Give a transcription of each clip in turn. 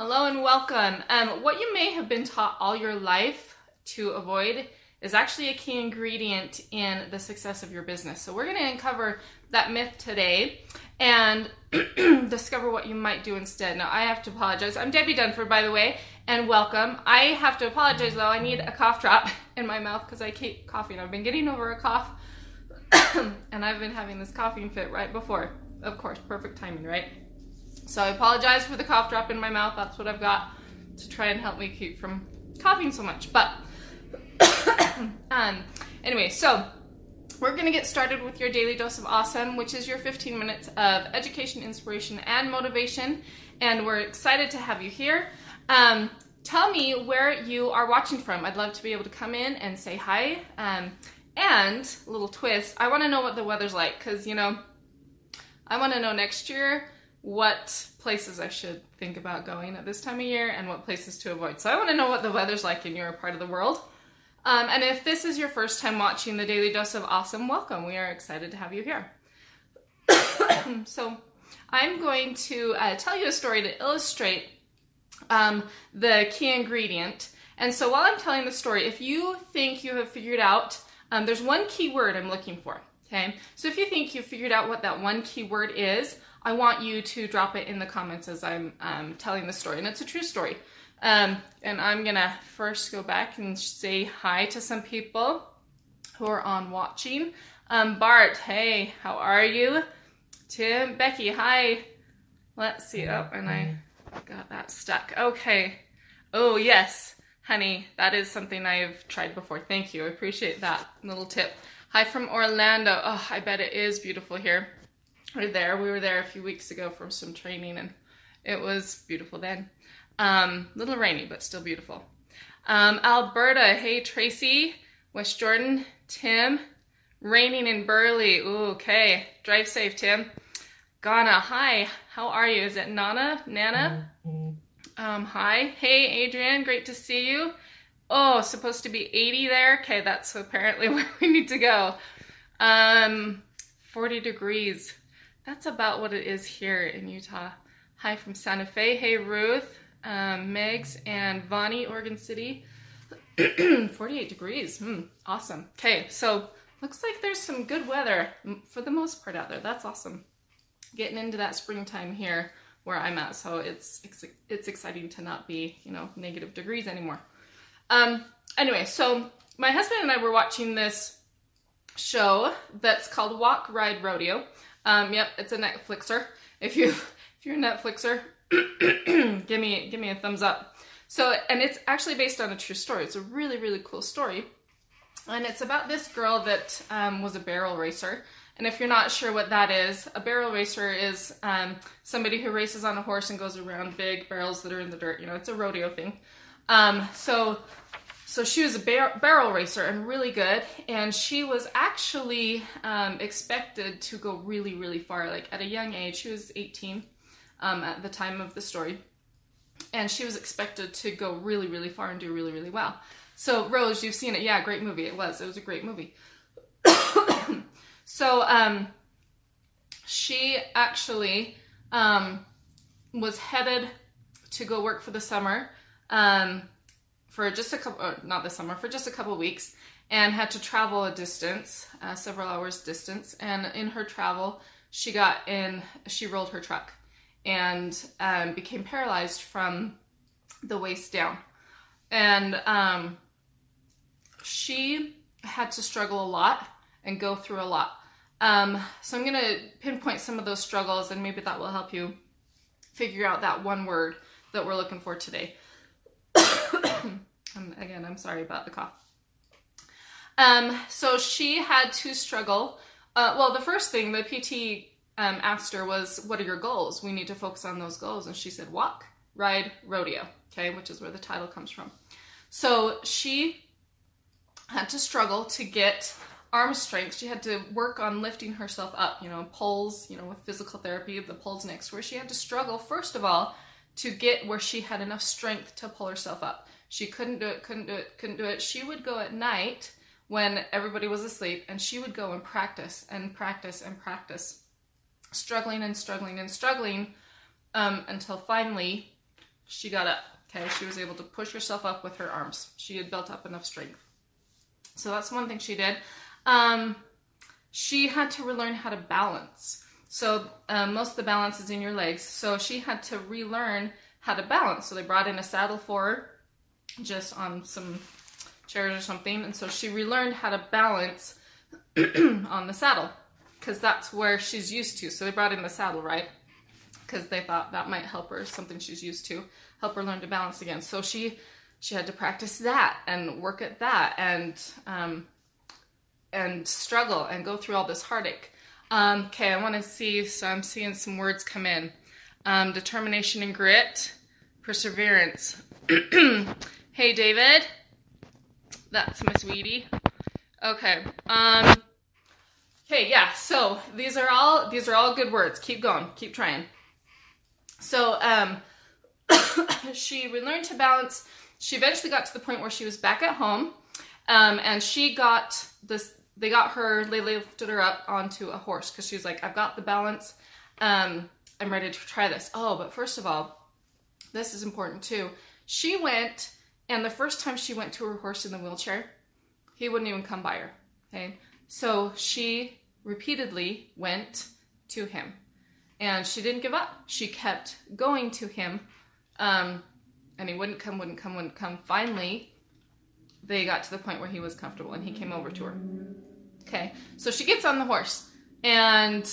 Hello and welcome. What you may have been taught all your life to avoid is actually a key ingredient in the success of your business. So we're going to uncover that myth today and discover what you might do instead. Now I have to apologize. I'm Debbie Dunford, by the way, and welcome. I have to apologize though. I need a cough drop in my mouth because I keep coughing. I've been getting over a cough and I've been having this coughing fit right before. Of course, perfect timing, right? So I apologize for the cough drop in my mouth. That's what I've got to try and help me keep from coughing so much. But anyway, so we're going to get started with your daily dose of awesome, which is your 15 minutes of education, inspiration, and motivation. And we're excited to have you here. Tell me where you are watching from. I'd love to be able to come in and say hi. And a little twist, I want to know what the weather's like because, you know, I want to know next year what places I should think about going at this time of year and what places to avoid. So I want to know what the weather's like in your part of the world. And if this is your first time watching the Daily Dose of Awesome, welcome. We are excited to have you here. So I'm going to tell you a story to illustrate the key ingredient. And so while I'm telling the story, if you think you have figured out, there's one key word I'm looking for, okay? So if you think you figured out what that one key word is, I want you to drop it in the comments as I'm telling the story, and it's a true story. And I'm gonna first go back and say hi to some people who are on watching. Bart, hey, how are you? Tim, Becky, hi. Let's see. Oh, and I got that stuck. Okay. Oh yes, honey, that is something I've tried before. Thank you. I appreciate that little tip. Hi from Orlando. Oh, I bet it is beautiful here. We were there a few weeks ago for some training and it was beautiful then. Little rainy, but still beautiful. Alberta, hey Tracy, West Jordan, Tim, raining in Burley. Ooh, okay, drive safe, Tim. Ghana, hi, how are you? Is it Nana? Hi, hey Adrian, great to see you. Oh, supposed to be 80 there. Okay, that's apparently where we need to go. 40 degrees. That's about what it is here in Utah. Hi from Santa Fe. Hey, Ruth, Megs, and Vonnie, Oregon City. 48 degrees. Awesome. Okay, so looks like there's some good weather for the most part out there. That's awesome. Getting into that springtime here where I'm at, so it's exciting to not be, you know, negative degrees anymore. Anyway, so my husband and I were watching this show that's called Walk, Ride, Rodeo. Yep, it's a Netflixer. If you're a Netflixer, give me a thumbs up. So, and it's actually based on a true story. It's a really, really cool story. And it's about this girl that was a barrel racer. And if you're not sure what that is, a barrel racer is somebody who races on a horse and goes around big barrels that are in the dirt. You know, it's a rodeo thing. So she was a barrel racer and really good, and she was actually expected to go really, really far. Like at a young age, she was 18 at the time of the story, and she was expected to go really, really far and do really, really well. So Rose, you've seen it. Yeah, great movie. It was a great movie. So she actually was headed to go work for the summer. For just a couple weeks, and had to travel a distance, several hours distance. And in her travel, she rolled her truck and became paralyzed from the waist down. And she had to struggle a lot and go through a lot. So I'm gonna pinpoint some of those struggles, and maybe that will help you figure out that one word that we're looking for today. Again, I'm sorry about the cough. So she had to struggle. Well, the first thing the PT asked her was, what are your goals? We need to focus on those goals. And she said, walk, ride, rodeo, okay, which is where the title comes from. So she had to struggle to get arm strength. She had to work on lifting herself up, you know, poles, you know, with physical therapy, the poles next to her. She had to struggle, first of all, to get where she had enough strength to pull herself up. She couldn't do it. She would go at night when everybody was asleep, and she would go and practice, struggling until finally she got up. Okay, she was able to push herself up with her arms. She had built up enough strength. So that's one thing she did. She had to relearn how to balance. So most of the balance is in your legs. So she had to relearn how to balance. So they brought in a saddle for her, just on some chairs or something. And so she relearned how to balance on the saddle, because that's where she's used to. So they brought in the saddle, right? Because they thought that might help her, something she's used to, help her learn to balance again. So she had to practice that and work at that and struggle and go through all this heartache. Okay, I want to see, so I'm seeing some words come in. Determination and grit, perseverance. Hey, David. That's my sweetie. Okay. Okay, yeah, so these are all good words. Keep going, keep trying. So she relearned to balance. She eventually got to the point where she was back at home, and she got this. They got her. They lifted her up onto a horse because she was like, "I've got the balance. I'm ready to try this." Oh, but first of all, this is important too. She went, and the first time she went to her horse in the wheelchair, he wouldn't even come by her. Okay, so she repeatedly went to him, and she didn't give up. She kept going to him. And he wouldn't come. Finally, they got to the point where he was comfortable and he came over to her. Okay, so she gets on the horse and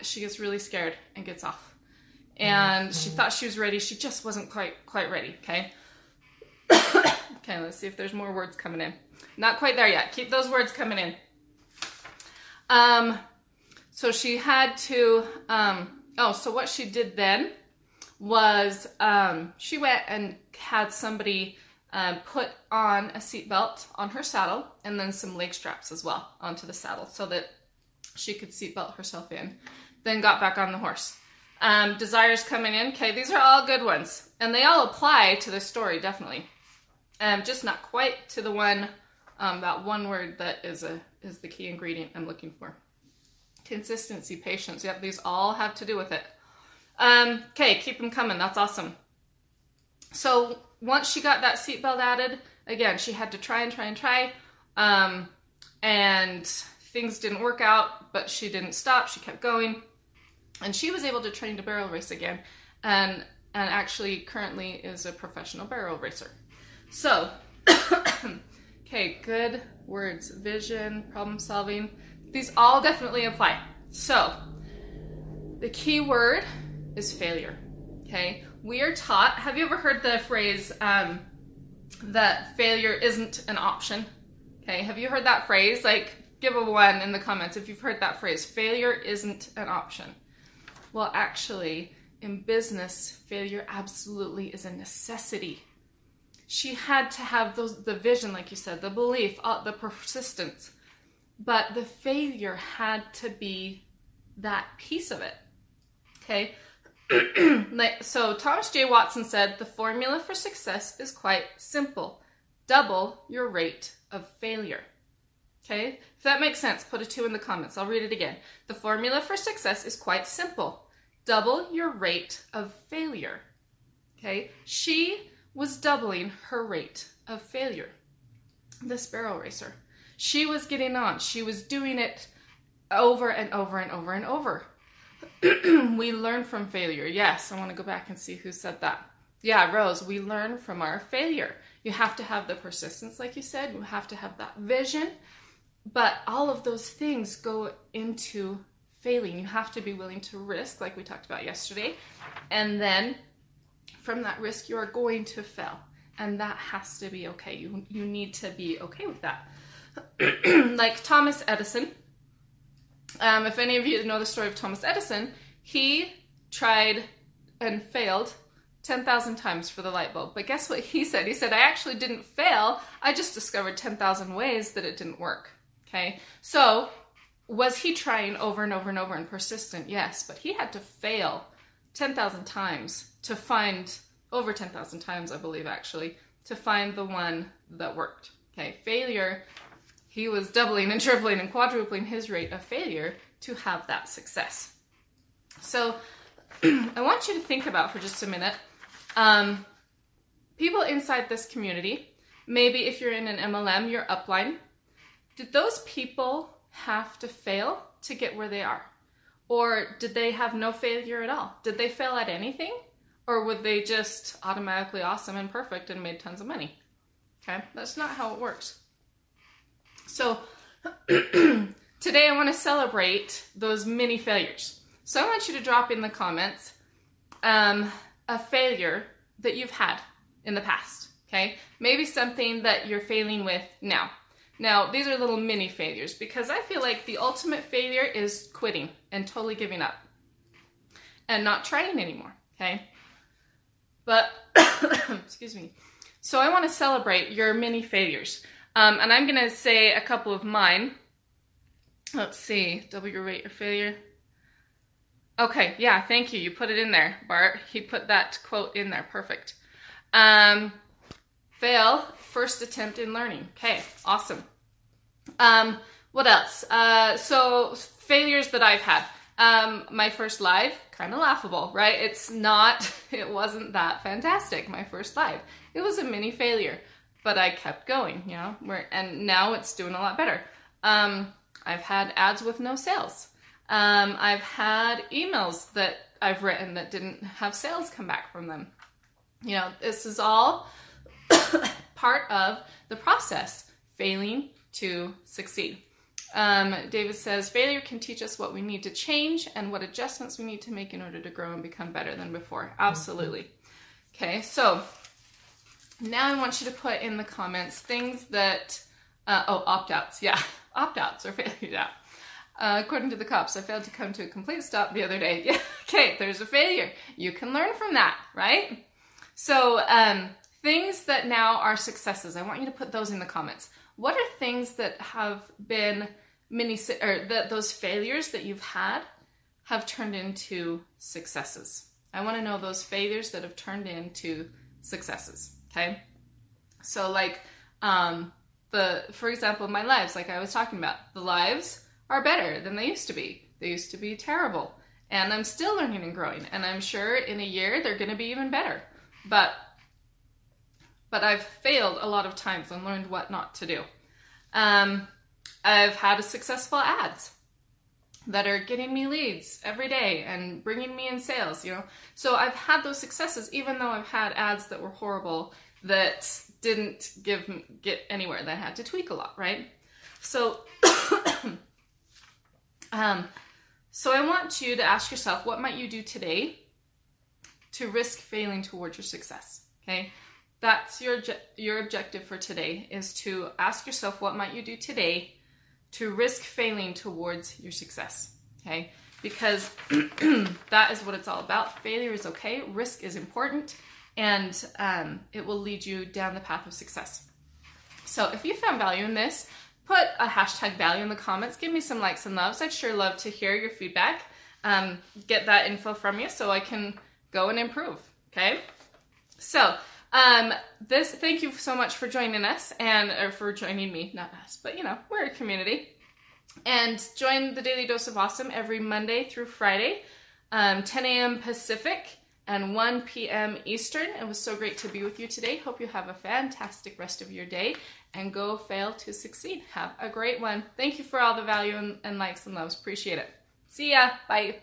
she gets really scared and gets off. And she thought she was ready. She just wasn't quite ready, okay? Okay, let's see if there's more words coming in. Not quite there yet. Keep those words coming in. So she had to, so what she did then was she went and had somebody put on a seatbelt on her saddle and then some leg straps as well onto the saddle so that she could seatbelt herself in, then got back on the horse. Desires coming in. Okay, these are all good ones. And they all apply to this story, definitely. Just not quite to the one, that one word that is the key ingredient I'm looking for. Consistency, patience. Yep, these all have to do with it. Okay, keep them coming. That's awesome. So once she got that seatbelt added, again, she had to try. And things didn't work out, but she didn't stop. She kept going. And she was able to train to barrel race again. And actually currently is a professional barrel racer. So, okay, good words. Vision, problem solving. These all definitely apply. So the key word is failure, okay? We are taught, have you ever heard the phrase that failure isn't an option? Okay, have you heard that phrase? Like, give a one in the comments if you've heard that phrase, failure isn't an option. Well, actually, in business, failure absolutely is a necessity. She had to have the vision, like you said, the belief, the persistence, but the failure had to be that piece of it. Okay, so Thomas J. Watson said, the formula for success is quite simple. Double your rate of failure. Okay, if that makes sense, put a 2 in the comments. I'll read it again. The formula for success is quite simple. Double your rate of failure. Okay, she was doubling her rate of failure. This barrel racer. She was getting on. She was doing it over and over and over and over. We learn from failure. Yes, I want to go back and see who said that. Yeah, Rose, we learn from our failure. You have to have the persistence, like you said. You have to have that vision. But all of those things go into failing. You have to be willing to risk, like we talked about yesterday. And then from that risk, you are going to fail. And that has to be okay. You need to be okay with that. Like Thomas Edison. If any of you know the story of Thomas Edison, he tried and failed 10,000 times for the light bulb. But guess what he said? He said, I actually didn't fail. I just discovered 10,000 ways that it didn't work. Okay. So was he trying over and over and over and persistent? Yes. But he had to fail 10,000 times to find, over 10,000 times, I believe, actually, to find the one that worked. Okay. Failure. He was doubling and tripling and quadrupling his rate of failure to have that success. So I want you to think about for just a minute, People inside this community, maybe if you're in an MLM, your upline, did those people have to fail to get where they are? Or did they have no failure at all? Did they fail at anything? Or were they just automatically awesome and perfect and made tons of money? Okay, that's not how it works. So today I want to celebrate those mini failures. So I want you to drop in the comments a failure that you've had in the past, okay? Maybe something that you're failing with now. Now, these are little mini failures because I feel like the ultimate failure is quitting and totally giving up and not trying anymore, okay? But, excuse me. So I want to celebrate your mini failures. And I'm going to say a couple of mine. Let's see, double your rate of failure. Okay, yeah, thank you. You put it in there, Bart. He put that quote in there. Perfect. Fail, first attempt in learning. Okay, awesome. What else? So failures that I've had. My first live, kind of laughable, right? It wasn't that fantastic, my first live. It was a mini failure, but I kept going, you know, and now it's doing a lot better. I've had ads with no sales. I've had emails that I've written that didn't have sales come back from them. You know, this is all part of the process, failing to succeed. David says, failure can teach us what we need to change and what adjustments we need to make in order to grow and become better than before. Absolutely. Okay, so now I want you to put in the comments things that, opt-outs. Yeah, opt-outs or failure out. According to the cops, I failed to come to a complete stop the other day. Yeah, okay, there's a failure. You can learn from that, right? So things that now are successes. I want you to put those in the comments. What are things that have been those failures that you've had have turned into successes? I want to know those failures that have turned into successes. Okay, so like for example, my lives, like I was talking about, the lives are better than they used to be. They used to be terrible, and I'm still learning and growing, and I'm sure in a year they're going to be even better. But I've failed a lot of times and learned what not to do. I've had successful ads that are getting me leads every day and bringing me in sales, you know. So I've had those successes, even though I've had ads that were horrible, that didn't get anywhere, that I had to tweak a lot, right? So so I want you to ask yourself, what might you do today to risk failing towards your success, okay? That's your objective for today, is to ask yourself, what might you do today to risk failing towards your success, okay? Because that is what it's all about. Failure is okay, risk is important, and it will lead you down the path of success. So if you found value in this, put a hashtag value in the comments. Give me some likes and loves. I'd sure love to hear your feedback, get that info from you so I can go and improve, okay? So thank you so much for joining us, or for joining me, not us, but you know, we're a community. And join the Daily Dose of Awesome every Monday through Friday, 10 a.m. Pacific and 1 p.m. Eastern. It was so great to be with you today. Hope you have a fantastic rest of your day, and go fail to succeed. Have a great one. Thank you for all the value and likes and loves. Appreciate it. See ya. Bye.